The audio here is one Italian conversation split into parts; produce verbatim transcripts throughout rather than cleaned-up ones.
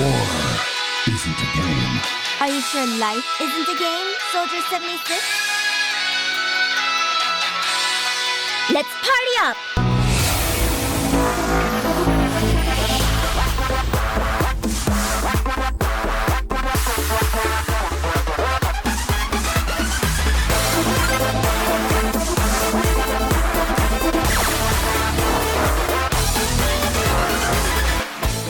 War isn't a game. Are you sure life isn't a game, Soldier seventy-six? Let's party up!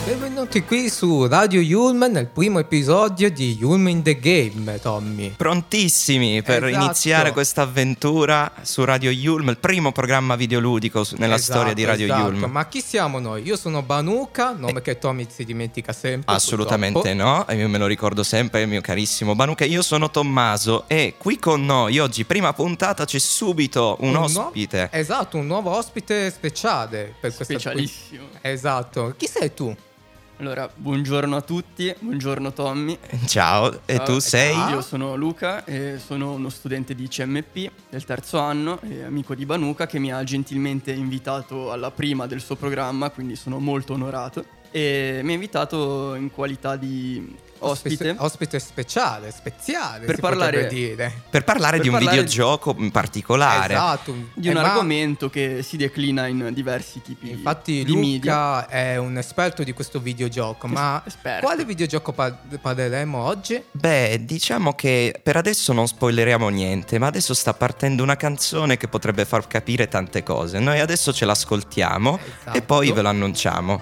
Benvenuti qui su Radio I U L M nel primo episodio di I U L M in the Game, Tommy. Prontissimi per esatto. iniziare questa avventura su Radio I U L M, il primo programma videoludico nella esatto, storia di Radio esatto. I U L M. Ma chi siamo noi? Io sono Banuca, nome eh. che Tommy si dimentica sempre. Assolutamente purtroppo. No, e io me lo ricordo sempre, il mio carissimo Banuca. Io sono Tommaso e qui con noi oggi, prima puntata, c'è subito un, un ospite. No? Esatto, un nuovo ospite speciale per questa specialissimo. Qui. Esatto. Chi sei tu? Allora, buongiorno a tutti, buongiorno Tommy. Ciao, Ciao. E tu sei? Ah. Io sono Luca e sono uno studente di C M P del terzo anno e amico di Banuca, che mi ha gentilmente invitato alla prima del suo programma, quindi sono molto onorato. E mi ha invitato in qualità di ospite Ospite speciale, speziale per parlare, dire. Per parlare per di un parlare videogioco di... in particolare. Esatto. Di un eh, argomento ma... che si declina in diversi tipi. Infatti di Luca media. È un esperto di questo videogioco. Ma esperto. Quale videogioco parleremo oggi? Beh, diciamo che per adesso non spoileriamo niente, ma adesso sta partendo una canzone che potrebbe far capire tante cose. Noi adesso ce l'ascoltiamo esatto. e poi ve lo annunciamo.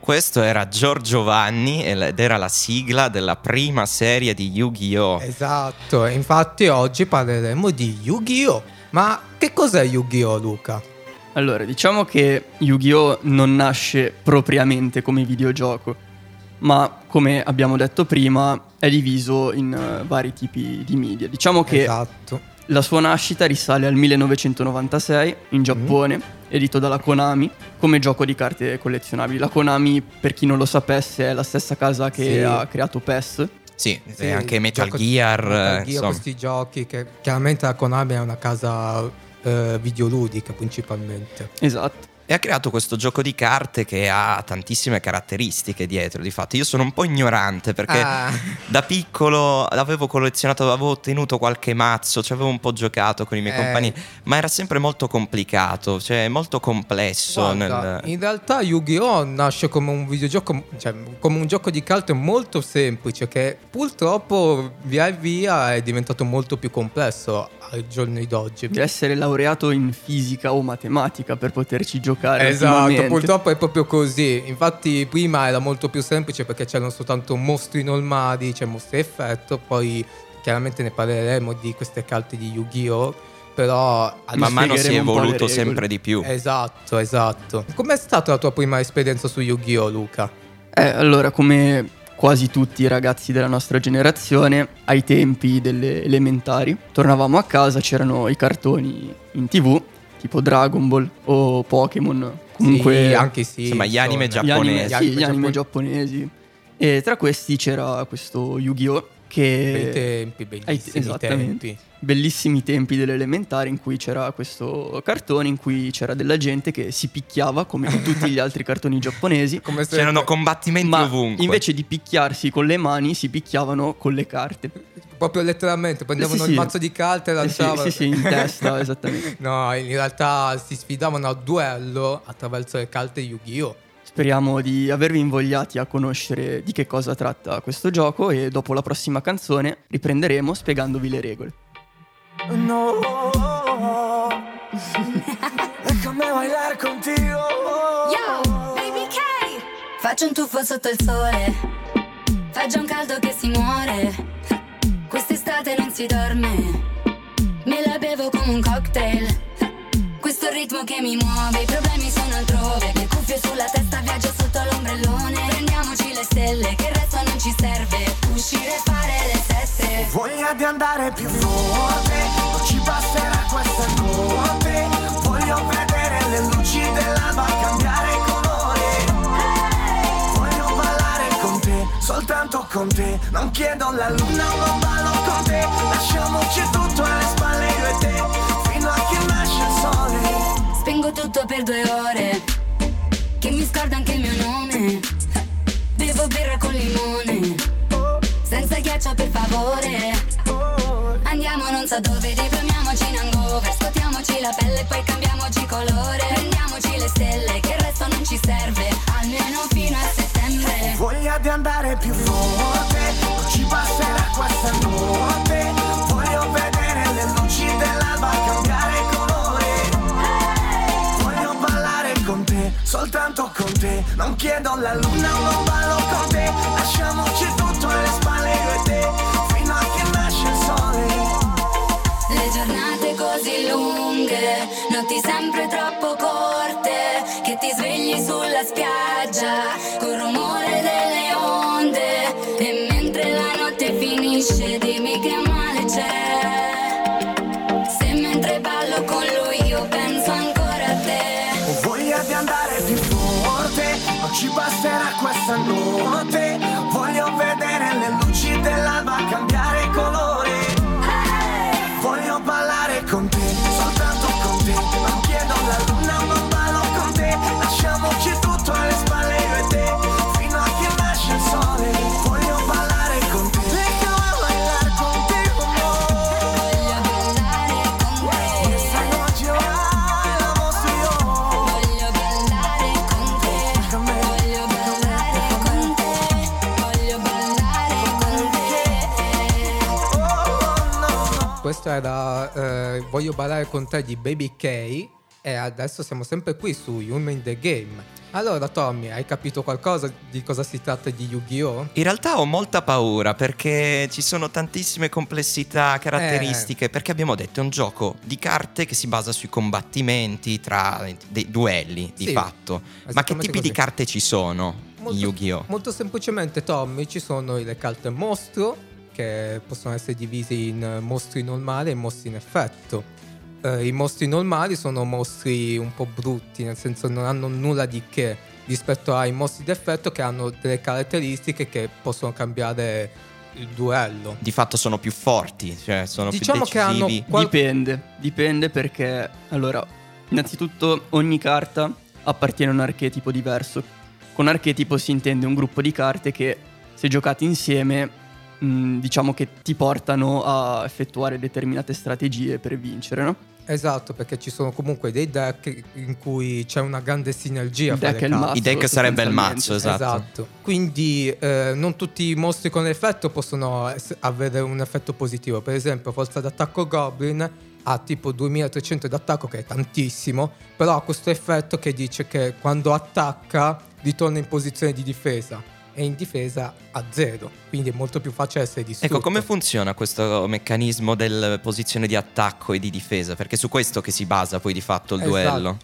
Questo era Giorgio Vanni ed era la sigla della prima serie di Yu-Gi-Oh! Esatto, infatti oggi parleremo di Yu-Gi-Oh! Ma che cos'è Yu-Gi-Oh, Luca? Allora, diciamo che Yu-Gi-Oh! Non nasce propriamente come videogioco, ma come abbiamo detto prima è diviso in uh, vari tipi di media. Diciamo che esatto. la sua nascita risale al millenovecentonovantasei in Giappone, mm. edito dalla Konami come gioco di carte collezionabili. La Konami, per chi non lo sapesse, è la stessa casa che sì. ha creato P E S. Sì, sì, anche Metal Gear, Metal Gear questi giochi che chiaramente la Konami è una casa eh, videoludica principalmente. Esatto. E ha creato questo gioco di carte che ha tantissime caratteristiche dietro. Di fatto io sono un po' ignorante perché ah. da piccolo avevo collezionato, avevo ottenuto qualche mazzo, ci cioè avevo un po' giocato con i miei eh. compagni, ma era sempre molto complicato, cioè molto complesso. Guarda, nel... in realtà Yu-Gi-Oh nasce come un videogioco, cioè come un gioco di carte molto semplice che purtroppo via via è diventato molto più complesso ai giorni d'oggi. Deve essere laureato in fisica o matematica per poterci giocare. Esatto, purtroppo è proprio così. Infatti prima era molto più semplice perché c'erano soltanto mostri normali, c'è cioè mostri effetto. Poi chiaramente ne parleremo di queste carte di Yu-Gi-Oh, però man mano si è evoluto sempre di più. Esatto, esatto. Com'è stata la tua prima esperienza su Yu-Gi-Oh, Luca? Eh, allora, come quasi tutti i ragazzi della nostra generazione, ai tempi delle elementari tornavamo a casa, c'erano i cartoni in tv tipo Dragon Ball o Pokémon, comunque sì, anche sì, insomma, gli anime giapponesi. Gli anime, sì, gli anime giapponesi. E tra questi c'era questo Yu-Gi-Oh! Che... tempi, bellissimi ai, tempi. Bellissimi tempi dell'elementare, in cui c'era questo cartone in cui c'era della gente che si picchiava come in tutti gli altri cartoni giapponesi. Come se... C'erano combattimenti ma ovunque. Invece di picchiarsi con le mani si picchiavano con le carte. Proprio letteralmente prendevano sì, il sì. mazzo di carte e lanciavano sì, sì, sì, in testa esattamente. No, in realtà si sfidavano a duello attraverso le carte Yu-Gi-Oh! Speriamo di avervi invogliati a conoscere di che cosa tratta questo gioco, e dopo la prossima canzone riprenderemo spiegandovi le regole. No, come bailar contigo. Yo, baby K. Faccio un tuffo sotto il sole, fa già un caldo che si muore. Quest'estate non si dorme, me la bevo come un cocktail. Questo ritmo che mi muove, i problemi sono altrove. Le cuffie sulla testa, viaggio sotto l'ombrellone. Prendiamoci le stelle, che il resto non ci serve. Uscire e fare le sesse. Voglia di andare più forte, non ci basterà questa notte. Voglio vedere le luci dell'alba cambiare colore. Voglio ballare con te, soltanto con te. Non chiedo la luna, non ballo con te. Lasciamoci tutto alle spalle, io e te, fino a che nasce il sole. Spengo tutto per due ore, che mi scordo anche il mio nome. Bevo birra con limone, senza ghiaccio per favore. Andiamo non so dove, diplomiamoci in hangover. Scotiamoci la pelle e poi cambiamoci colore. Prendiamoci le stelle, che il resto non ci serve, almeno fino a settembre. Voglia di andare più forte, non ci passerà questa notte. Voglio vedere le luci dell'alba cambiare colore. Hey! Voglio ballare con te, soltanto con te. Non chiedo la luna, non ballo con te. Lasciamoci tutto alle spalle, io e te, fino a che nasce il sole. Le giornate così lunghe, notti sempre troppo corte, che ti svegli sulla spiaggia col rumore delle onde. E mentre la notte finisce, dimmi che male c'è, se mentre ballo con lui io penso ancora a te. Ho voglia di andare più forte, non ci basterà questa notte. Voglio vedere le luci dell'alba cambiare colore. Hey! Voglio ballare con te, soltanto con te. Non chiedo la luna, non ballo con te. Lasciamoci tutto alle spalle, io e te, fino a che nasce il sole. Voglio ballare con te, voglio ballare con te, voglio ballare con te. Questa notte vai la emozione. Voglio ballare con te, voglio ballare con te, voglio ballare con te. Oh, no, no. Questo era eh, Voglio ballare con te di Baby K. E adesso siamo sempre qui su I U L M in the Game. Allora Tommy, hai capito qualcosa di cosa si tratta di Yu-Gi-Oh? In realtà ho molta paura perché ci sono tantissime complessità, caratteristiche, eh. perché abbiamo detto è un gioco di carte che si basa sui combattimenti, tra dei duelli di sì, fatto. Ma che tipi così. Di carte ci sono molto, in Yu-Gi-Oh? Molto semplicemente Tommy, ci sono le carte mostro, che possono essere divise in mostri normali e mostri in effetto. I mostri normali sono mostri un po' brutti, nel senso non hanno nulla di che, rispetto ai mostri d'effetto che hanno delle caratteristiche che possono cambiare il duello. Di fatto sono più forti, cioè sono diciamo più decisivi. Che hanno qual... Dipende, dipende perché, allora, innanzitutto ogni carta appartiene a un archetipo diverso. Con archetipo si intende un gruppo di carte che, se giocate insieme, mh, diciamo che ti portano a effettuare determinate strategie per vincere, no? Esatto, perché ci sono comunque dei deck in cui c'è una grande sinergia. I deck sarebbe il mazzo, esatto, esatto. Quindi eh, non tutti i mostri con effetto possono avere un effetto positivo. Per esempio forza d'attacco Goblin ha tipo duemilatrecento d'attacco, che è tantissimo, però ha questo effetto che dice che quando attacca ritorna in posizione di difesa e in difesa a zero, quindi è molto più facile essere distrutto. Ecco, come funziona questo meccanismo del posizione di attacco e di difesa? Perché è su questo che si basa poi di fatto il esatto. duello.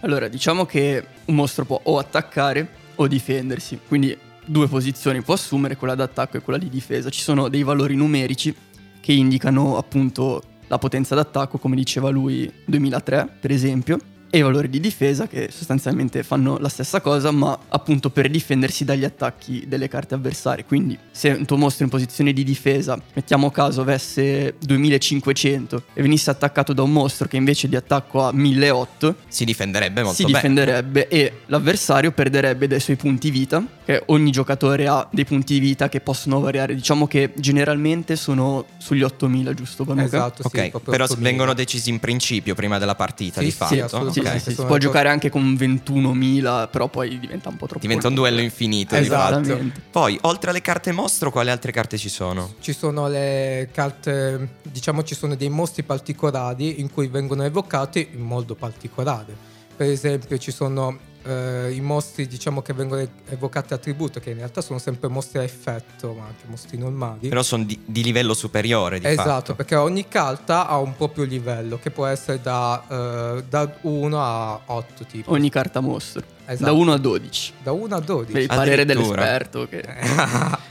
Allora, diciamo che un mostro può o attaccare o difendersi, quindi due posizioni può assumere, quella d'attacco e quella di difesa. Ci sono dei valori numerici che indicano appunto la potenza d'attacco, come diceva lui, duemilatré per esempio, e i valori di difesa, che sostanzialmente fanno la stessa cosa, ma appunto per difendersi dagli attacchi delle carte avversarie. Quindi se un tuo mostro in posizione di difesa, mettiamo caso, avesse duemilacinquecento e venisse attaccato da un mostro che invece di attacco ha milleottocento, si difenderebbe molto bene. Si difenderebbe bene. E l'avversario perderebbe dei suoi punti vita, che ogni giocatore ha dei punti vita che possono variare. Diciamo che generalmente sono sugli ottomila, giusto Banuca? Esatto, sì, okay. Però ottomila vengono decisi in principio prima della partita, sì, di fatto. Sì, sì, okay. Sì, sì, si può giocare anche con ventunomila, però poi diventa un po' troppo. Diventa un duello infinito, esatto, di fatto. Poi, oltre alle carte mostro, quali altre carte ci sono? Ci sono le carte, diciamo, ci sono dei mostri particolari in cui vengono evocati in modo particolare. Per esempio ci sono eh, i mostri, diciamo, che vengono evocati a tributo, che in realtà sono sempre mostri a effetto, ma anche mostri normali, però sono di, di livello superiore di esatto, fatto. Perché ogni carta ha un proprio livello, che può essere da, eh, da uno a otto tipo. Ogni carta mostro, esatto. Da uno a dodici. Da uno a dodici. Per il parere dell'esperto che...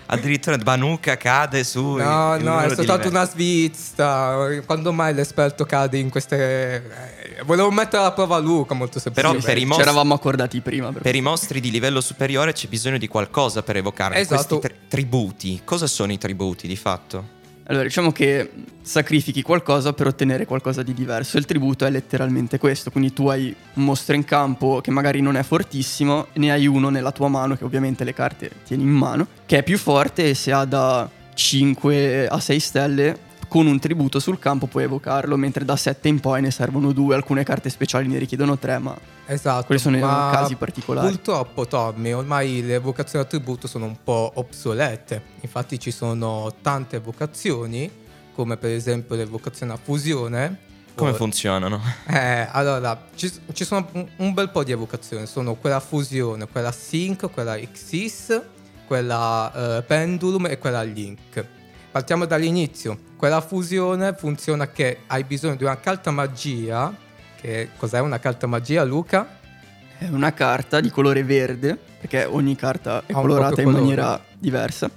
Addirittura Banuca cade su... No, no, è soltanto una svista. Quando mai l'esperto cade in queste... Volevo mettere alla prova Luca, molto semplicemente. Però per i mostri... Ci eravamo accordati prima. Per, per i mostri di livello superiore c'è bisogno di qualcosa per evocare, esatto, questi tri- tributi. Cosa sono i tributi di fatto? Allora, diciamo che sacrifichi qualcosa per ottenere qualcosa di diverso. Il tributo è letteralmente questo. Quindi tu hai un mostro in campo che magari non è fortissimo, ne hai uno nella tua mano, che ovviamente le carte tieni in mano, che è più forte, e se ha da cinque a sei stelle con un tributo sul campo puoi evocarlo, mentre da sette in poi ne servono due. Alcune carte speciali ne richiedono tre, ma esatto, quelli sono ma casi particolari. Purtroppo, Tommy, ormai le evocazioni a tributo sono un po' obsolete. Infatti ci sono tante evocazioni, come per esempio l'evocazione a fusione. Come o... funzionano? Eh, allora, ci, ci sono un bel po' di evocazioni. Sono quella a fusione, quella a sync, quella a Xyz, quella a eh, pendulum e quella a link. Partiamo dall'inizio. Quella fusione funziona che hai bisogno di una carta magia. Che cos'è una carta magia, Luca? È una carta di colore verde, perché ogni carta è colorata in maniera diversa,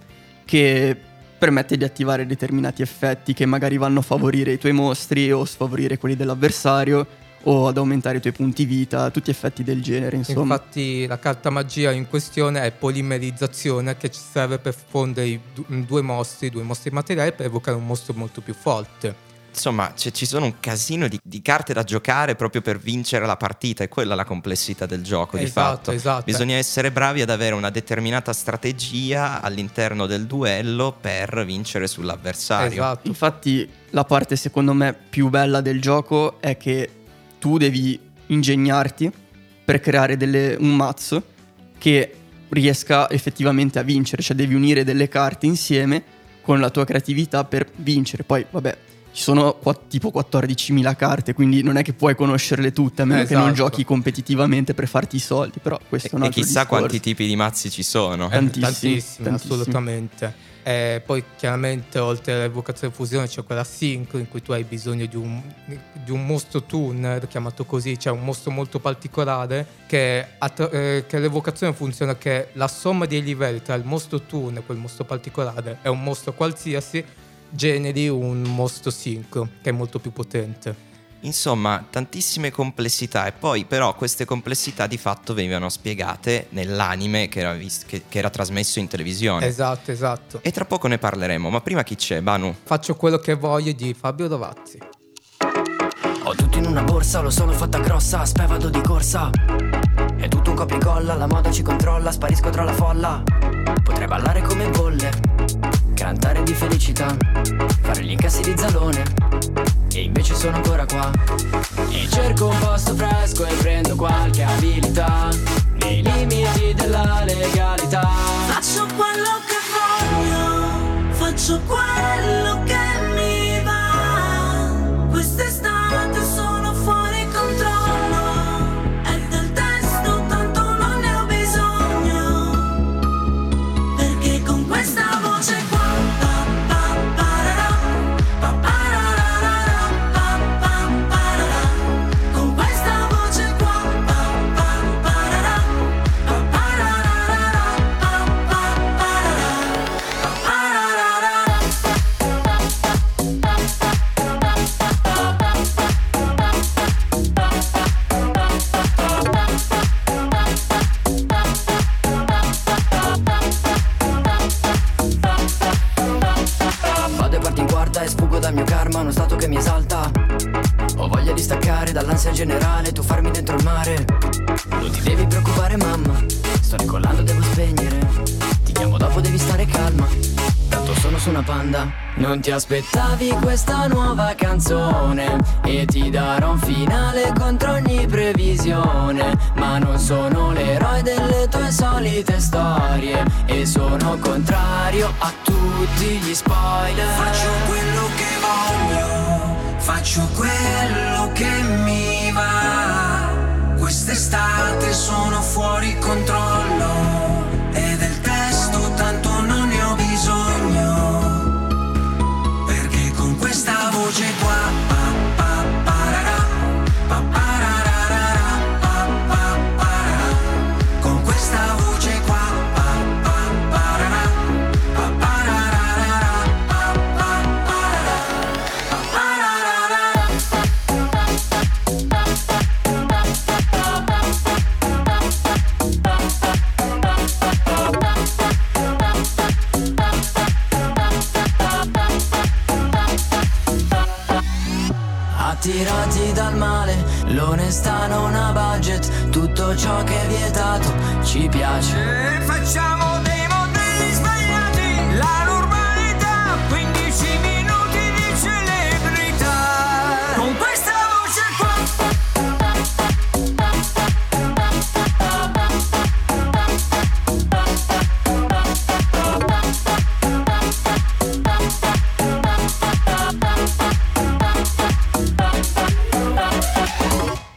che permette di attivare determinati effetti che magari vanno a favorire i tuoi mostri o sfavorire quelli dell'avversario, o ad aumentare i tuoi punti vita, tutti effetti del genere, insomma. Infatti la carta magia in questione è polimerizzazione, che ci serve per fondere i due mostri, due mostri materiali, per evocare un mostro molto più forte. Insomma, c- ci sono un casino di, di carte da giocare proprio per vincere la partita, è quella la complessità del gioco, esatto, di fatto. Esatto. Bisogna essere bravi ad avere una determinata strategia all'interno del duello per vincere sull'avversario. Esatto. Infatti la parte secondo me più bella del gioco è che tu devi ingegnarti per creare delle, un mazzo che riesca effettivamente a vincere. Cioè devi unire delle carte insieme con la tua creatività per vincere. Poi vabbè, ci sono qu- tipo quattordicimila carte, quindi non è che puoi conoscerle tutte, a meno esatto. che non giochi competitivamente per farti i soldi. Però questo e, è un altro e chissà discorso. Quanti tipi di mazzi ci sono. Tantissimi, tantissimi, tantissimi. Assolutamente. Eh, poi chiaramente oltre all'evocazione fusione c'è quella sync, in cui tu hai bisogno di un, di un mostro tuner, chiamato così, cioè un mostro molto particolare, che, attra- eh, che l'evocazione funziona che la somma dei livelli tra il mostro tuner e quel mostro particolare è un mostro qualsiasi, generi un mostro sync che è molto più potente. Insomma, tantissime complessità, e poi però queste complessità di fatto venivano spiegate nell'anime che era, vis- che, che era trasmesso in televisione. Esatto, esatto. E tra poco ne parleremo, ma prima chi c'è, Banu? Faccio quello che voglio di Fabio Rovazzi. Ho tutto in una borsa, lo sono fatta grossa, spevado di corsa. È tutto un copricolla, la moda ci controlla, sparisco tra la folla. Potrei ballare come bolle, cantare di felicità, fare gli incassi di Zalone, e invece sono ancora qua. E cerco un posto fresco e prendo qualche abilità, nei limiti della legalità. Faccio quello che voglio, faccio quello che mi va. Quest'estate sono fuori controllo, è del testo, tanto non ne ho bisogno, perché con questa voce qua dall'ansia generale, tuffarmi dentro il mare. Non ti devi preoccupare mamma, sto decollando, devo spegnere. Ti chiamo dopo, devi stare calma, tanto sono su una panda. Non ti aspettavi questa nuova canzone, e ti darò un finale contro ogni previsione. Ma non sono l'eroe delle tue solite storie, e sono contrario a tutti gli spoiler. Faccio quello che voglio, faccio quello che mi va. Quest'estate sono fuori controllo, e del testo tanto non ne ho bisogno, perché con questa voce qua pa, pa, pararà, pa, pararà, pa, pa, pararà. Con questa voce qua pa, pa, pararà, pa, pararà, pa, pa, pararà, pa, pararà. Tirati dal male, l'onestà non ha budget, tutto ciò che è vietato ci piace. E facciamo dei modelli sbagliati, la normalità, quindici minuti di celebrità. Con questa voce qua.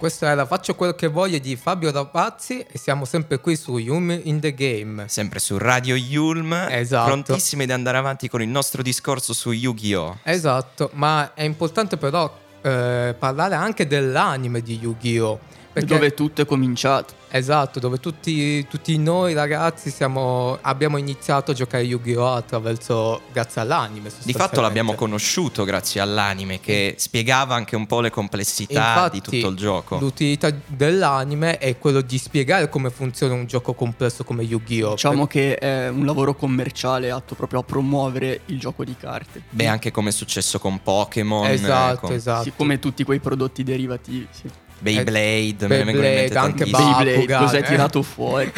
Questa era Faccio quello che voglio di Fabio Rapazzi, e siamo sempre qui su I U L M in the Game, sempre su Radio I U L M. Esatto. Prontissimi ad andare avanti con il nostro discorso su Yu-Gi-Oh. Esatto, ma è importante però eh, parlare anche dell'anime di Yu-Gi-Oh, perché dove tutto è cominciato. Esatto, dove tutti, tutti noi ragazzi siamo, abbiamo iniziato a giocare Yu-Gi-Oh attraverso, grazie all'anime. Di fatto l'abbiamo conosciuto grazie all'anime, che spiegava anche un po' le complessità. Infatti, di tutto il gioco. L'utilità dell'anime è quello di spiegare come funziona un gioco complesso come Yu-Gi-Oh. Diciamo che è un lavoro commerciale atto proprio a promuovere il gioco di carte. Beh, anche come è successo con Pokémon. Esatto, con... esatto. Sì, come tutti quei prodotti derivati, sì. Beyblade, Beyblade, me Beyblade anche Beyblade, cos'hai eh? tirato fuori?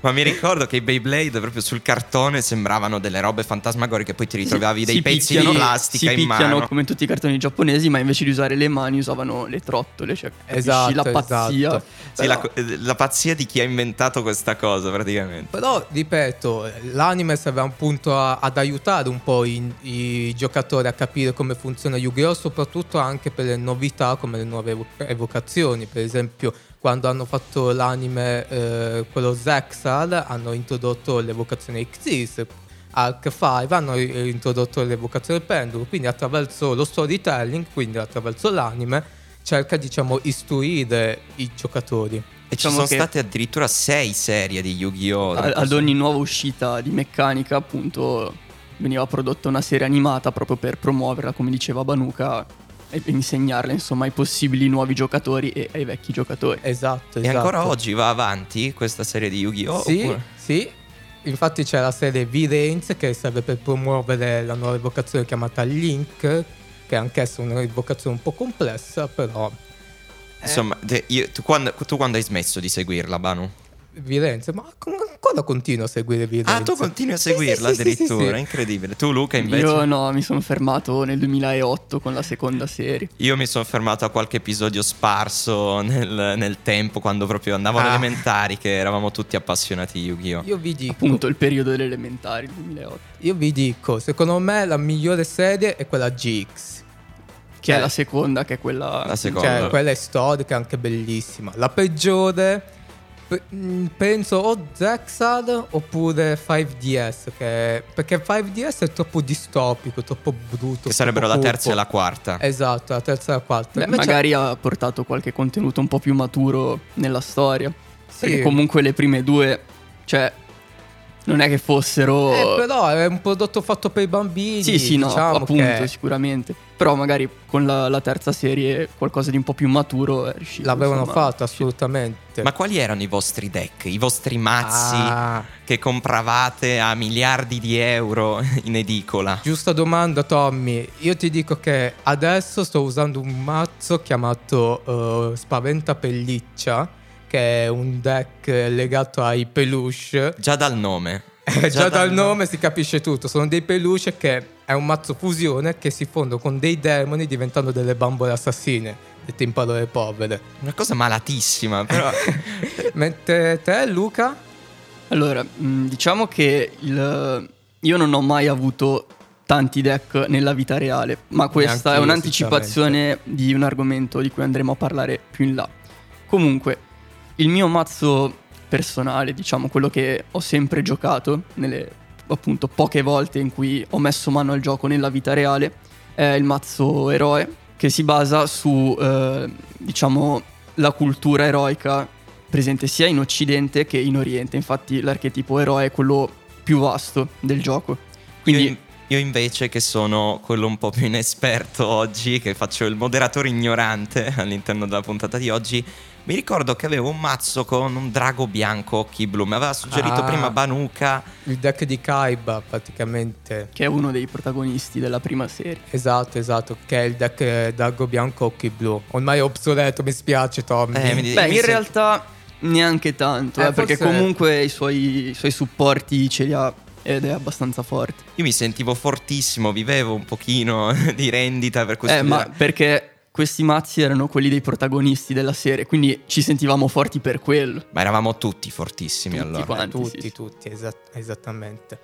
Ma mi ricordo che i Beyblade proprio sul cartone sembravano delle robe fantasmagoriche, poi ti ritrovavi dei si pezzi picchiano, di plastica in mano. Si picchiano come tutti i cartoni giapponesi, ma invece di usare le mani usavano le trottole, cioè esatto, la pazzia. Esatto. Sì, la, la pazzia di chi ha inventato questa cosa praticamente. Però ripeto, l'anime serve appunto a, ad aiutare un po' i, i giocatori a capire come funziona Yu-Gi-Oh, soprattutto anche per le novità come le nuove evocazioni. Per esempio, quando hanno fatto l'anime eh, quello Zexal, hanno introdotto l'evocazione X, Arc cinque hanno introdotto l'evocazione Pendulum. Quindi attraverso lo storytelling, quindi attraverso l'anime, cerca diciamo istruire i giocatori. E ci diciamo sono state addirittura sei serie di Yu-Gi-Oh! Ad, ad ogni nuova uscita di meccanica appunto veniva prodotta una serie animata proprio per promuoverla, come diceva Banuca, e insegnarle insomma ai possibili nuovi giocatori e ai vecchi giocatori. Esatto, esatto. E ancora oggi va avanti questa serie di Yu-Gi-Oh? Sì, oppure? Sì. Infatti c'è la serie V-Rains che serve per promuovere la nuova evocazione chiamata Link, che è anch'essa un'evocazione un po' complessa, però Insomma, te, io, tu, quando, tu quando hai smesso di seguirla, Banu? V-Rains, ma quando continuo a seguire V-Rains? Ah, tu continui a seguirla, sì, addirittura, sì, sì, sì. Incredibile. Tu, Luca, invece? Io no, mi sono fermato nel duemilaotto con la seconda serie. Io mi sono fermato a qualche episodio sparso nel, nel tempo, quando proprio andavo ah. alle elementari, che eravamo tutti appassionati di Yu-Gi-Oh. Io vi dico, appunto, il periodo delle elementari, il duemilaotto. Io vi dico, secondo me la migliore serie è quella G X, che eh. è la seconda, che è quella la seconda. Cioè, quella è storica, anche bellissima. La peggiore penso o Zexal oppure cinque D S, che, perché cinque D S è troppo distopico, troppo brutto, che sarebbero la terza cupo. E la quarta. Esatto, la terza e la quarta. Beh, invece... magari ha portato qualche contenuto un po' più maturo nella storia, sì. Perché comunque le prime due, cioè, non è che fossero eh, però è un prodotto fatto per i bambini. Sì, sì, diciamo, no, appunto, che... sicuramente. Però magari con la, la terza serie qualcosa di un po' più maturo è riuscito. L'avevano insomma, fatto, assolutamente. Ma quali erano i vostri deck? I vostri mazzi ah. che compravate a miliardi di euro in edicola? Giusta domanda, Tommy. Io ti dico che adesso sto usando un mazzo chiamato uh, Spaventapelliccia, che è un deck legato ai peluche. Già dal nome. Già, Già dal, dal nome, nome si capisce tutto. Sono dei peluche, che è un mazzo fusione che si fonde con dei demoni, diventando delle bambole assassine, dette in parole povere. Una cosa malatissima, però. Mentre te, Luca? Allora, diciamo che il... io non ho mai avuto tanti deck nella vita reale, ma questa è un'anticipazione di un argomento di cui andremo a parlare più in là. Comunque, il mio mazzo personale, diciamo, quello che ho sempre giocato nelle, appunto, poche volte in cui ho messo mano al gioco nella vita reale, è il mazzo eroe, che si basa su, eh, diciamo, la cultura eroica presente sia in Occidente che in Oriente. Infatti l'archetipo eroe è quello più vasto del gioco. Quindi... Io... Io invece, che sono quello un po' più inesperto oggi, che faccio il moderatore ignorante all'interno della puntata di oggi, mi ricordo che avevo un mazzo con un drago bianco occhi blu. Mi aveva suggerito ah, prima Banuca, il deck di Kaiba, praticamente, che è uno dei protagonisti della prima serie. Esatto, esatto, che è il deck eh, drago bianco occhi blu. Ormai obsoleto, mi spiace, Tommy. Eh, mi dice, Beh, mi in sei... realtà neanche tanto, eh, eh, perché comunque è... i, suoi, i suoi supporti ce li ha, ed è abbastanza forte. Io mi sentivo fortissimo, vivevo un pochino di rendita per questo. Eh, ma perché questi mazzi erano quelli dei protagonisti della serie, quindi ci sentivamo forti per quello. Ma eravamo tutti fortissimi, tutti allora. Quanti, tutti, sì. tutti, esatt- esattamente.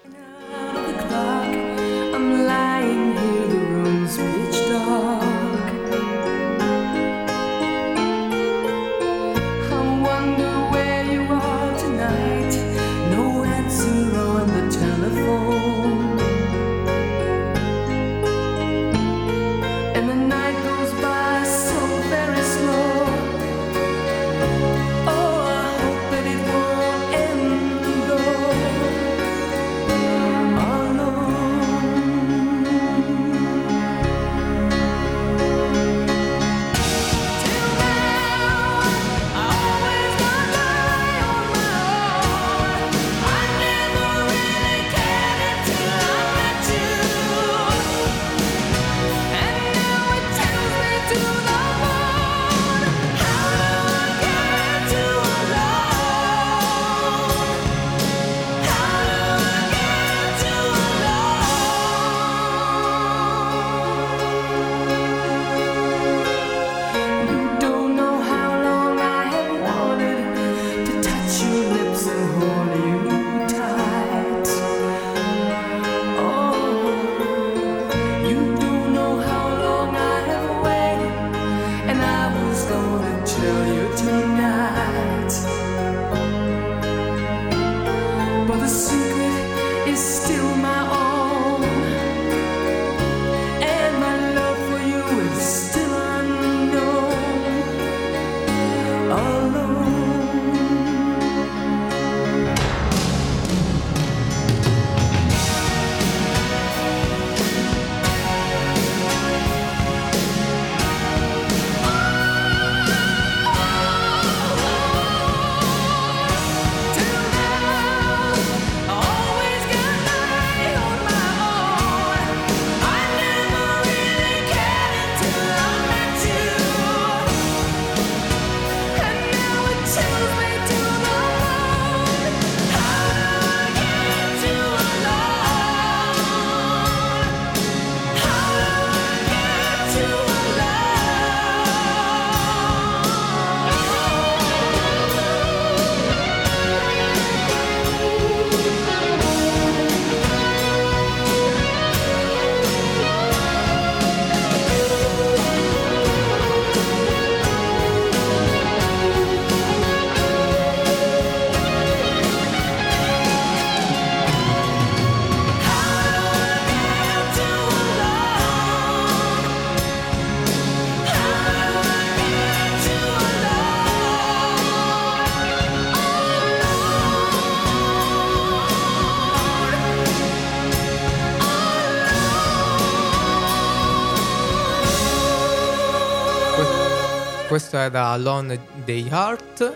questo era Alone Day Heart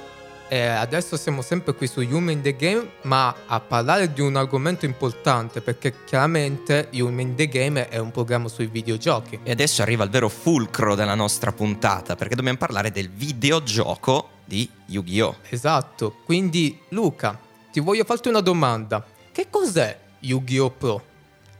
e adesso siamo sempre qui su I U L M in the Game, ma a parlare di un argomento importante, perché chiaramente I U L M in the Game è un programma sui videogiochi. E adesso arriva il vero fulcro della nostra puntata, perché dobbiamo parlare del videogioco di Yu-Gi-Oh! Esatto, quindi Luca, ti voglio farti una domanda. Che cos'è Yu-Gi-Oh! Pro?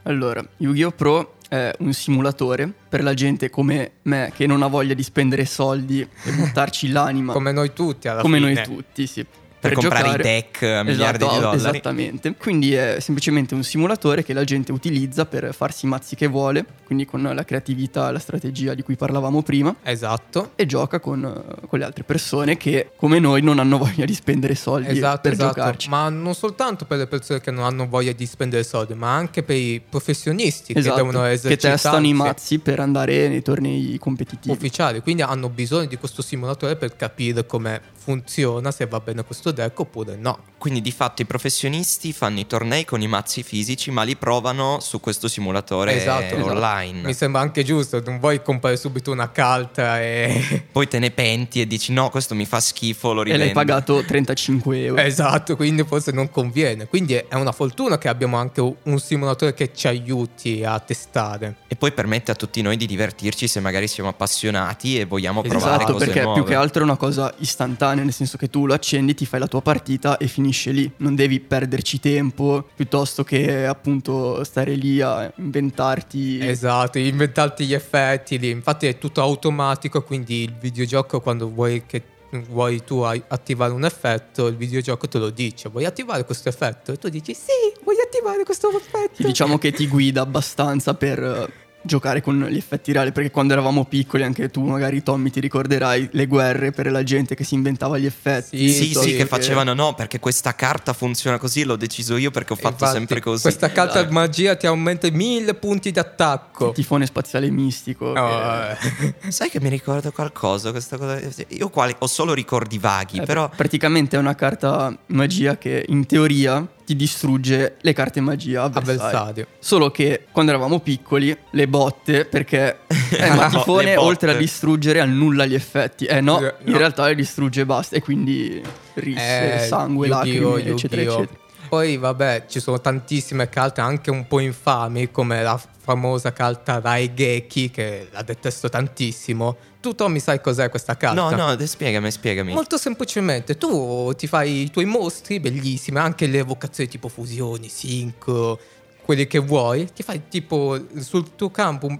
Allora, Yu-Gi-Oh! Pro è un simulatore per la gente come me che non ha voglia di spendere soldi e buttarci l'anima. Come noi tutti alla come fine. Come noi tutti, sì. Per, per comprare giocare. I deck a miliardi esatto, di dollari. Esattamente. Quindi è semplicemente un simulatore che la gente utilizza per farsi i mazzi che vuole, quindi con la creatività, la strategia di cui parlavamo prima. Esatto. E gioca con, con le altre persone che, come noi, non hanno voglia di spendere soldi esatto, per esatto. giocarci. Ma non soltanto per le persone che non hanno voglia di spendere soldi, ma anche per i professionisti esatto, che devono esercitare. Che testano i mazzi per andare nei tornei competitivi ufficiali. Quindi hanno bisogno di questo simulatore per capire come funziona, se va bene questo deck oppure no. Quindi di fatto i professionisti fanno i tornei con i mazzi fisici, ma li provano su questo simulatore esatto, online esatto. Mi sembra anche giusto, non vuoi comprare subito una carta e poi te ne penti e dici no, questo mi fa schifo, lo rivendo. E l'hai pagato trentacinque euro. Esatto, quindi forse non conviene. Quindi è una fortuna che abbiamo anche un simulatore che ci aiuti a testare. E poi permette a tutti noi di divertirci se magari siamo appassionati e vogliamo esatto, provare cose nuove. Esatto, perché più che altro è una cosa istantanea, nel senso che tu lo accendi, ti fai la tua partita e finisce lì, non devi perderci tempo piuttosto che appunto stare lì a inventarti esatto, inventarti gli effetti lì. Infatti è tutto automatico, quindi il videogioco quando vuoi che vuoi tu attivare un effetto, il videogioco te lo dice: vuoi attivare questo effetto? E tu dici sì, voglio attivare questo effetto. Diciamo che ti guida abbastanza per giocare con gli effetti reali, perché quando eravamo piccoli, anche tu magari Tommy ti ricorderai le guerre per la gente che si inventava gli effetti. Sì, sì, sì che, che facevano no perché questa carta funziona così, l'ho deciso io perché ho fatto infatti, sempre così. Questa carta esatto. magia ti aumenta mille punti d'attacco. Il tifone spaziale mistico oh. che... Sai che mi ricordo qualcosa questa cosa? Io quali... ho solo ricordi vaghi eh, però praticamente è una carta magia che in teoria ti distrugge le carte magia avversario. Solo che quando eravamo piccoli le botte, perché eh, ma no, tifone oltre a distruggere annulla gli effetti. Eh no, no. in realtà le distrugge e basta. E quindi risse, eh, sangue, lacrime, Yu-Gi-Oh, eccetera, Yu-Gi-Oh. eccetera. Poi vabbè, ci sono tantissime carte anche un po' infami, come la famosa carta Raigeki, che la detesto tantissimo. Tu Tommy sai cos'è questa carta? No, no, spiegami, spiegami. Molto semplicemente, tu ti fai i tuoi mostri bellissimi, anche le evocazioni tipo fusioni, sincro, quelli che vuoi. Ti fai tipo sul tuo campo un,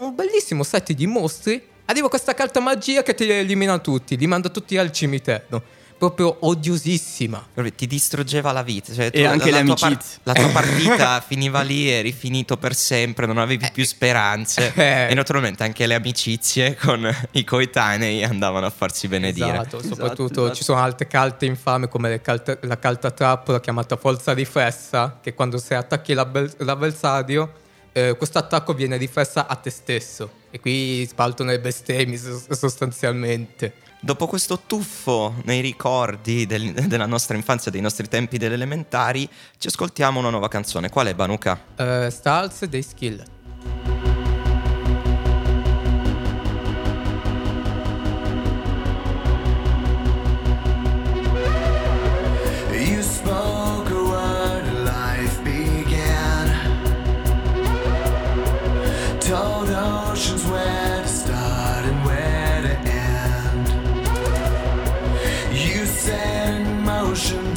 un bellissimo set di mostri. Arriva questa carta magia che te li elimina tutti, li manda tutti al cimitero. Proprio odiosissima. Ti distruggeva la vita, cioè, tu, E anche la, la, tua par- la tua partita finiva lì, eri finito per sempre, non avevi più speranze. E naturalmente anche le amicizie con i coetanei andavano a farsi benedire. Esatto, soprattutto esatto, esatto. ci sono altre carte infame, come le calte, la carta trappola chiamata Forza Riflessa, che quando se attacchi l'avver- l'avversario eh, questo attacco viene riflessa a te stesso. E qui spaltano le bestemmie sostanzialmente. Dopo questo tuffo nei ricordi del, della nostra infanzia, dei nostri tempi delle elementari, ci ascoltiamo una nuova canzone. Qual è, Banuca? Uh, Stars dei Skill.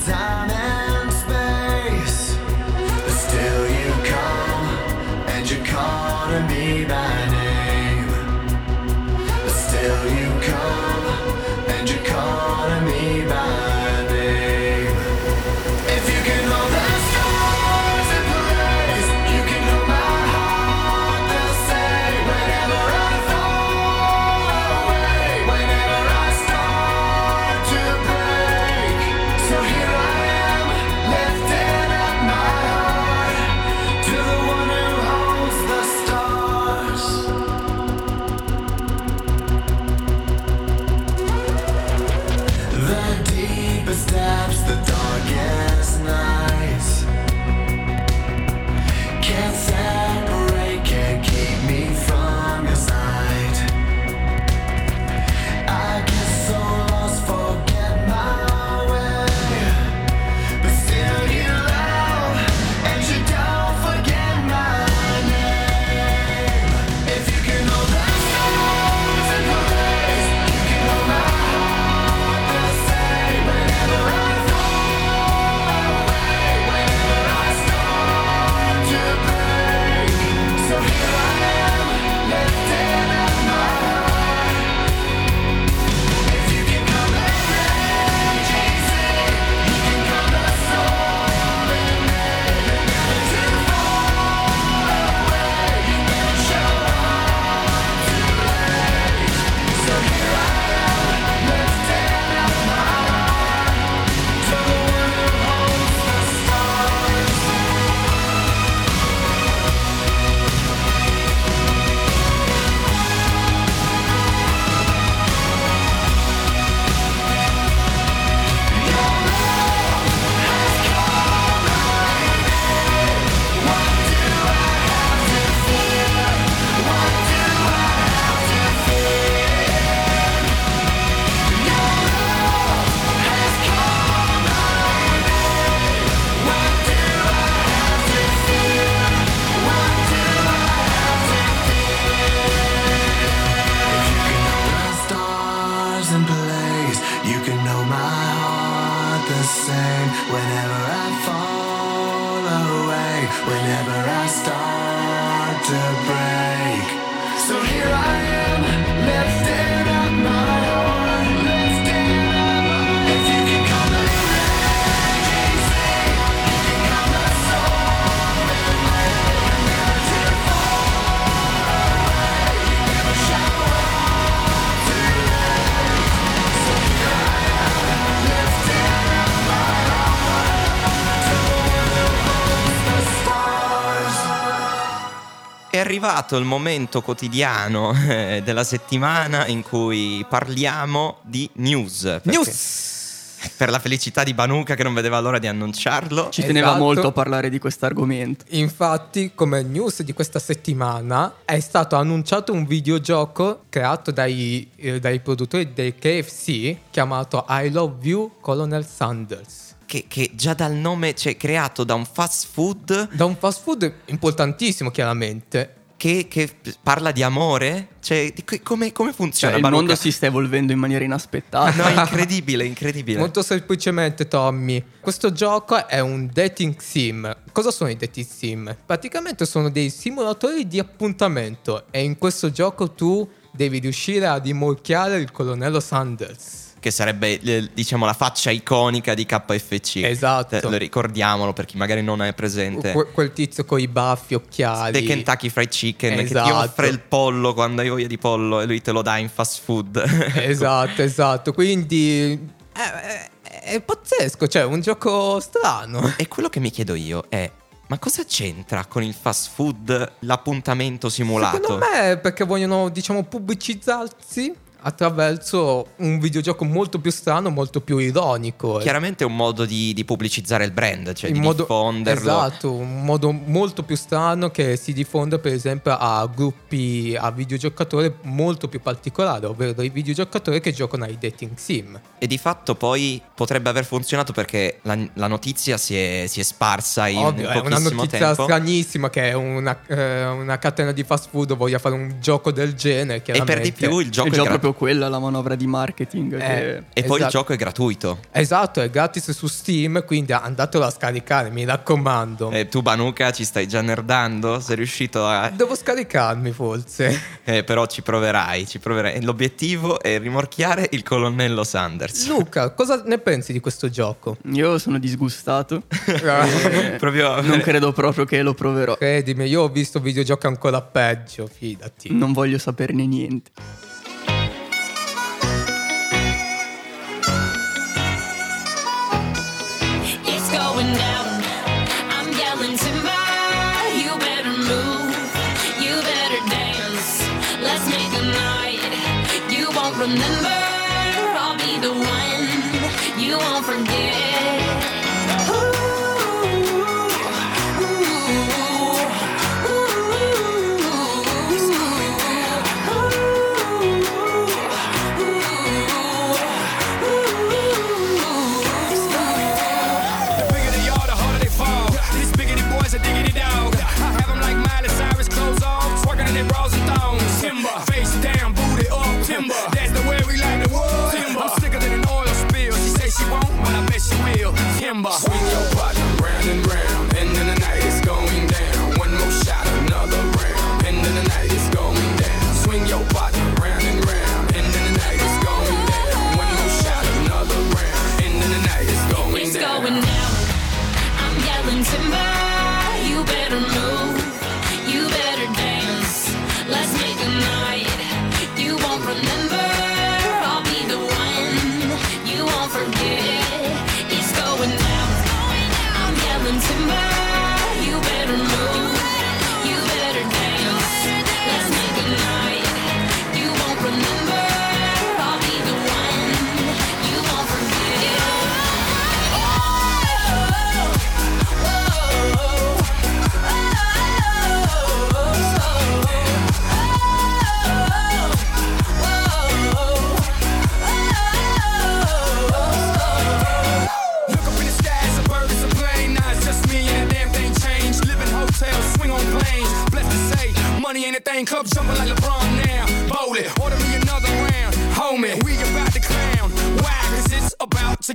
Time and space, but still you come and you call to me by name. But still you come and you call to me by. I the same. Whenever I fall away, whenever I start to break. So here I am, left in on my own, left in on my own. If you can call me Raigeki, you can call my soul in my head. I'm never too far away. You never show up too late. So here I am, left in on my own. To who holds the stars. È arrivato il momento quotidiano eh, della settimana in cui parliamo di news. Perché... News! Per la felicità di Banuca che non vedeva l'ora di annunciarlo. Ci teneva esatto. molto a parlare di questo argomento. Infatti, come news di questa settimana, è stato annunciato un videogioco creato dai, eh, dai produttori del K F C chiamato I Love You Colonel Sanders. Che, che già dal nome, cioè creato da un fast food Da un fast food importantissimo chiaramente. Che, che parla di amore? Cioè, di, come, come funziona? Cioè, il Banuca? Mondo si sta evolvendo in maniera inaspettata. No, è incredibile, incredibile. Molto semplicemente, Tommy, questo gioco è un dating sim. Cosa sono i dating sim? Praticamente sono dei simulatori di appuntamento. E in questo gioco tu devi riuscire a rimorchiare il colonnello Sanders, che sarebbe, diciamo, la faccia iconica di K F C. Esatto. Lo ricordiamolo per chi magari non è presente. Que- quel tizio con i baffi, occhiali. The Kentucky Fried Chicken, esatto. Che ti offre il pollo quando hai voglia di pollo e lui te lo dà in fast food. Esatto, esatto. Quindi è, è, è pazzesco, cioè un gioco strano. E quello che mi chiedo io è: ma cosa c'entra con il fast food l'appuntamento simulato? Secondo me è perché vogliono, diciamo, pubblicizzarsi attraverso un videogioco molto più strano, molto più ironico. Chiaramente è un modo di, di pubblicizzare il brand, cioè in di modo, diffonderlo. Esatto, un modo molto più strano che si diffonde per esempio a gruppi, a videogiocatori molto più particolari, ovvero dei videogiocatori che giocano ai dating sim. E di fatto poi potrebbe aver funzionato perché la, la notizia si è, si è sparsa in Ovvio, pochissimo tempo. È una notizia tempo. stranissima che una, eh, una catena di fast food voglia fare un gioco del genere, chiaramente. E per di più il gioco il è gioco gra- quella la manovra di marketing eh, che... E esatto. Poi il gioco è gratuito. Esatto, è gratis su Steam, quindi andatelo a scaricare, mi raccomando. eh, Tu Banuca ci stai già nerdando? Sei riuscito a... Devo scaricarmi forse eh, però ci proverai, ci proverai. L'obiettivo è rimorchiare il colonnello Sanders. Luca, cosa ne pensi di questo gioco? Io sono disgustato eh, proprio... Non credo proprio che lo proverò. Credimi, io ho visto videogiochi ancora peggio, fidati. Non voglio saperne niente.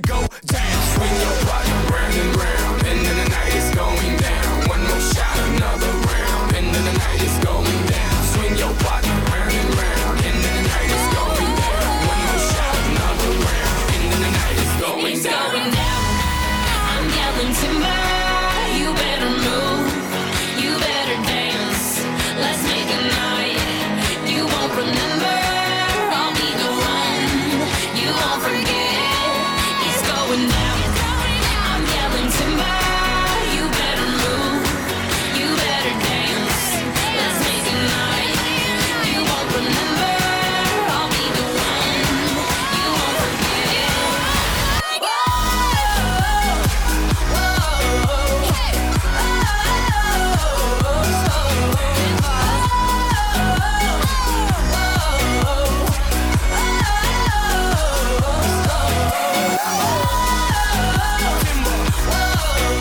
Go down. losing ground, and then the night is going down. One more shot, another round, and then the night is going down. Swing your body round and round, and then the night is going down. One more shot, another round, and then the night is going down. It's going down. I'm yelling timber, you better move, you better dance. Let's make a night you won't remember.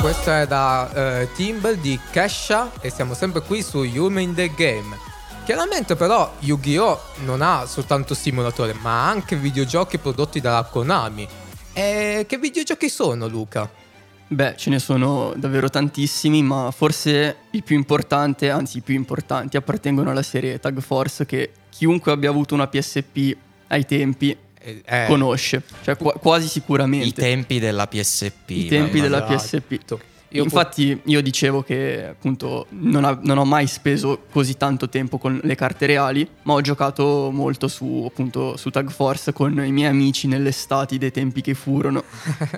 Questo è da eh, Timble di Kesha e siamo sempre qui su I U L M in the Game. Chiaramente però Yu-Gi-Oh! Non ha soltanto simulatore, ma anche videogiochi prodotti dalla Konami. E che videogiochi sono, Luca? Beh, ce ne sono davvero tantissimi, ma forse il più importante, anzi i più importanti, appartengono alla serie Tag Force, che chiunque abbia avuto una P S P ai tempi Eh, conosce, cioè qu- quasi sicuramente. I tempi della P S P. I tempi della P S P. Io Infatti pu- io dicevo che appunto non, ha, non ho mai speso così tanto tempo con le carte reali, ma ho giocato molto su appunto su Tag Force con i miei amici nell'estate dei tempi che furono.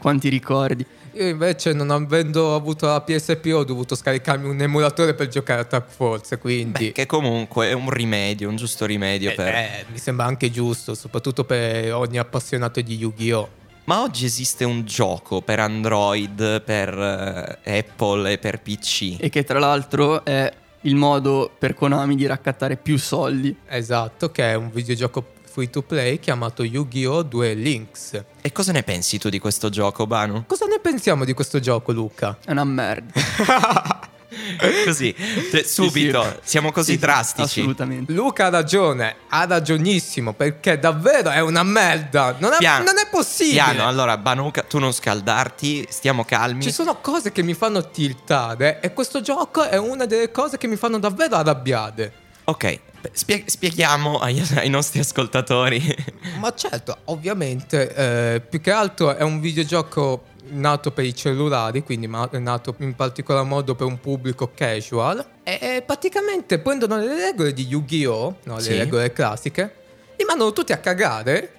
Quanti ricordi. Io invece, non avendo avuto la P S P, ho dovuto scaricarmi un emulatore per giocare a Tag Force, quindi... Beh, che comunque è un rimedio, un giusto rimedio eh, per... Eh, mi sembra anche giusto, soprattutto per ogni appassionato di Yu-Gi-Oh! Ma oggi esiste un gioco per Android, per eh, Apple e per P C. E che tra l'altro è il modo per Konami di raccattare più soldi. Esatto, che è un videogioco free to play chiamato Yu-Gi-Oh! Due Links. E cosa ne pensi tu di questo gioco, Banu? Cosa ne pensiamo di questo gioco, Luca? È una merda. Così, te, subito, sì, sì. Siamo così sì, drastici. Assolutamente. Luca ha ragione, ha ragionissimo, perché davvero è una merda. Non è, piano, non è possibile. Piano, allora Banuca, tu non scaldarti, stiamo calmi. Ci sono cose che mi fanno tiltare e questo gioco è una delle cose che mi fanno davvero arrabbiare. Ok, spie- spieghiamo ai, ai nostri ascoltatori. Ma certo, ovviamente, eh, più che altro è un videogioco nato per i cellulari, quindi è nato in particolar modo per un pubblico casual. E praticamente prendono le regole di Yu-Gi-Oh, no, sì. Le regole classiche, li mandano tutti a cagare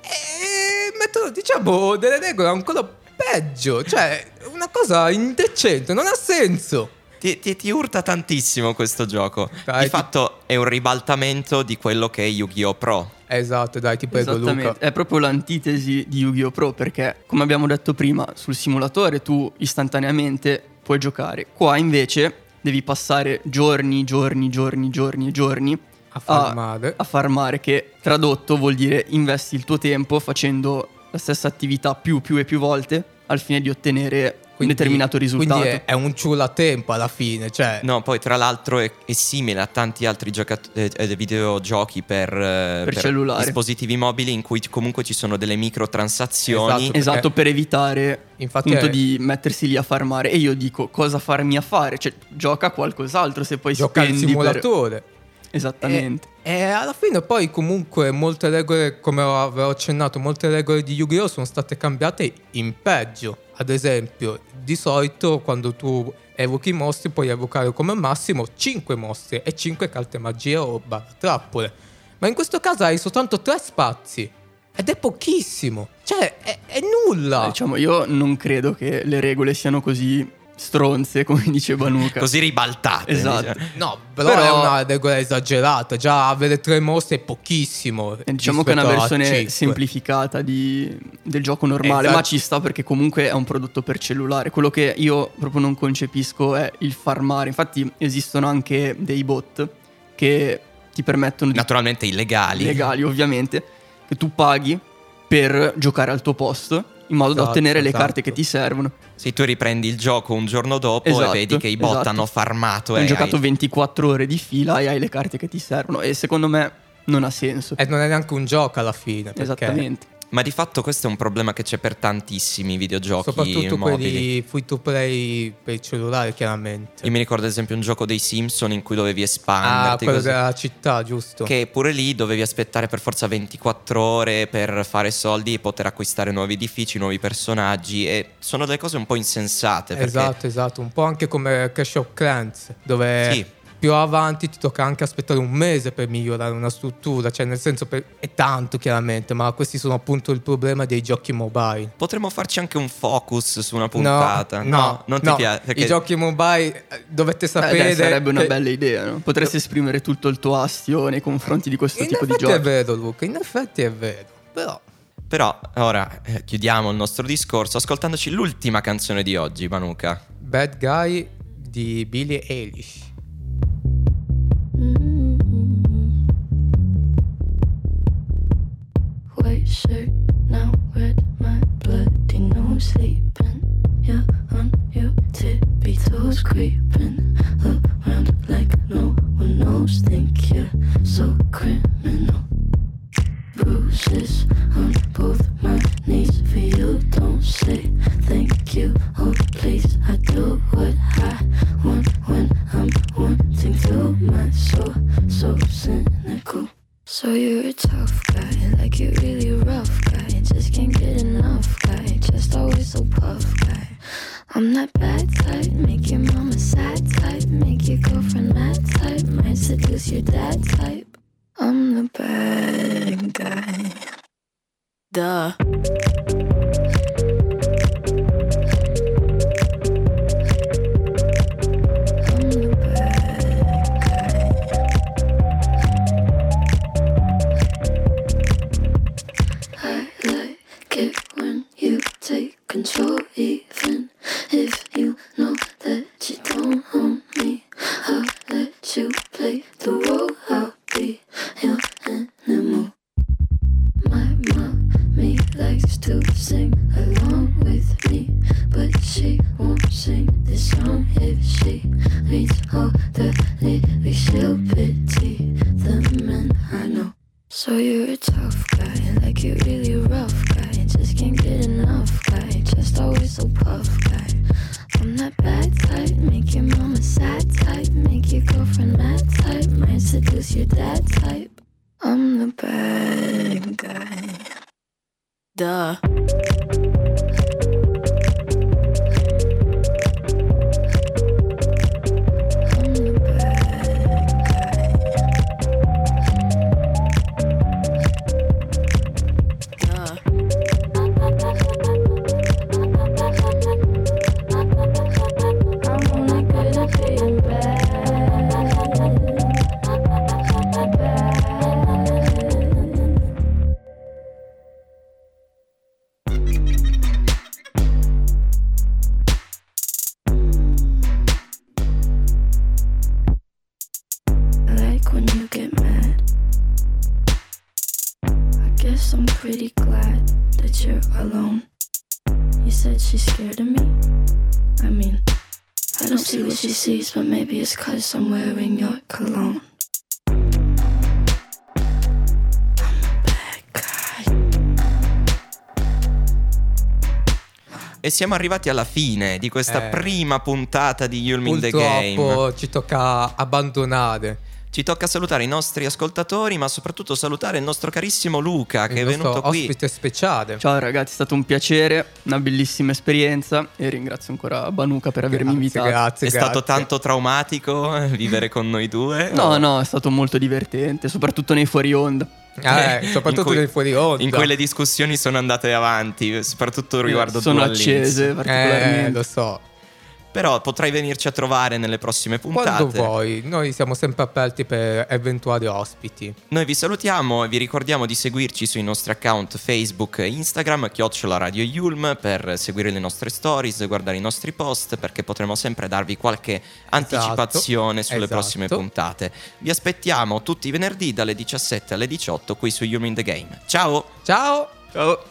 e mettono, diciamo, delle regole ancora peggio. Cioè, una cosa indecente, non ha senso. Ti, ti, ti urta tantissimo questo gioco. Dai, di ti... fatto è un ribaltamento di quello che è Yu-Gi-Oh! Pro. Esatto, dai, ti prego Luca. È proprio l'antitesi di Yu-Gi-Oh! Pro, perché come abbiamo detto prima, sul simulatore tu istantaneamente puoi giocare. Qua invece devi passare giorni, giorni, giorni, giorni, giorni a farmare. A, a farmare, che tradotto vuol dire investi il tuo tempo facendo la stessa attività più, più e più volte al fine di ottenere... Quindi, un determinato risultato. Quindi è, è un ciulatempo alla fine, cioè. No, poi tra l'altro è, è simile a tanti altri giocat- eh, videogiochi per, eh, per, per cellulare, dispositivi mobili, in cui comunque ci sono delle microtransazioni. Esatto, perché... esatto, per evitare Infatti appunto è... di mettersi lì a farmare. E io dico, cosa farmi a fare? Cioè, gioca qualcos'altro se poi gioca spendi. Gioca il simulatore per... Esattamente. E, e alla fine poi comunque molte regole, come avevo accennato, molte regole di Yu-Gi-Oh! Sono state cambiate in peggio. Ad esempio, di solito quando tu evochi i mostri puoi evocare come massimo cinque mostri e cinque carte magia o trappole. Ma in questo caso hai soltanto tre spazi ed è pochissimo. Cioè, è, è nulla. Diciamo, io non credo che le regole siano così... stronze, come dice Banuca. Così ribaltate. Esatto. Diciamo. No, però, però è una regola esagerata. Già avere tre mostri è pochissimo. Diciamo che è una versione semplificata di, del gioco normale. Esatto. Ma ci sta, perché comunque è un prodotto per cellulare. Quello che io proprio non concepisco è il farmare. Infatti esistono anche dei bot che ti permettono di... Naturalmente illegali. Illegali, ovviamente. Che tu paghi per giocare al tuo posto, in modo esatto, da ottenere esatto. le carte che ti servono. Se tu riprendi il gioco un giorno dopo esatto, e vedi che i bot esatto. hanno farmato. Hai giocato hai... ventiquattro ore di fila e hai le carte che ti servono. E secondo me non ha senso. E non è neanche un gioco alla fine. Esattamente. Ma di fatto questo è un problema che c'è per tantissimi videogiochi soprattutto mobili, quelli free to play per il cellulare, chiaramente. Io mi ricordo ad esempio un gioco dei Simpson in cui dovevi espanderti, ah, quello così, della città, giusto, che pure lì dovevi aspettare per forza ventiquattro ore per fare soldi e poter acquistare nuovi edifici, nuovi personaggi, e sono delle cose un po' insensate perché... Esatto, esatto, un po' anche come Clash of Clans, dove... Sì. Più avanti ti tocca anche aspettare un mese per migliorare una struttura, cioè nel senso per... è tanto chiaramente, ma questi sono appunto il problema dei giochi mobile. Potremmo farci anche un focus su una puntata. No, no, no, non ti no. piace perché... i giochi mobile dovete sapere. Eh, sarebbe una che... bella idea, no? Potresti esprimere tutto il tuo astio nei confronti di questo in tipo di giochi. In effetti è vero, Luca, in effetti è vero, però... Però ora eh, chiudiamo il nostro discorso ascoltandoci l'ultima canzone di oggi, Banuca. Bad Guy di Billie Eilish. White shirt, now red, my bloody nose sleeping. You're on your tippy toes creeping around like no one knows. Think you're so criminal. Bruises on both my knees for you. Don't say thank you, oh please. I do what I want when I'm wanting to. My soul so cynical. So you're a tough guy, like you're really rough guy. Just can't get enough guy, just always so puff guy. I'm that bad type, make your mama sad type, make your girlfriend mad type, might seduce your dad type. I'm the bad guy. Duh. I'm the bad guy. I like it when you take control, even if you know that you don't own me. I'll let you play the role. I'll be your animal. My mommy likes to sing along with me, but she won't sing this song if she reads all the lyrics. She'll pity the men I know. So you're a tough guy, like you're really rough guy. Just can't get enough guy, just always so puff guy. I'm that bad type, make your mama sad type, make your girlfriend mad type, might seduce your dad type. I'm the bad guy. Duh. But maybe it's cause I'm wearing your cologne. I'm a bad guy. E siamo arrivati alla fine di questa eh, prima puntata di I U L M in the Game. Purtroppo ci tocca abbandonare. Ci tocca salutare i nostri ascoltatori, ma soprattutto salutare il nostro carissimo Luca, che è venuto qui. Ospite speciale. Ciao ragazzi, è stato un piacere, una bellissima esperienza, e ringrazio ancora Banuca per avermi grazie, invitato. Grazie, È grazie. stato tanto traumatico vivere con noi due. No, no, è stato molto divertente, soprattutto nei fuori onda. Eh, soprattutto cui, nel fuori onda in cui le discussioni sono andate avanti, soprattutto riguardo sono Duel accese Links. particolarmente. Eh, lo so. Però potrai venirci a trovare nelle prossime puntate. Quando vuoi, noi siamo sempre aperti per eventuali ospiti. Noi vi salutiamo e vi ricordiamo di seguirci sui nostri account Facebook e Instagram, chiocciola Radio I U L M, per seguire le nostre stories, guardare i nostri post, perché potremo sempre darvi qualche anticipazione esatto, sulle esatto. prossime puntate. Vi aspettiamo tutti i venerdì dalle diciassette alle diciotto qui su I U L M in the Game. Ciao! Ciao! Ciao!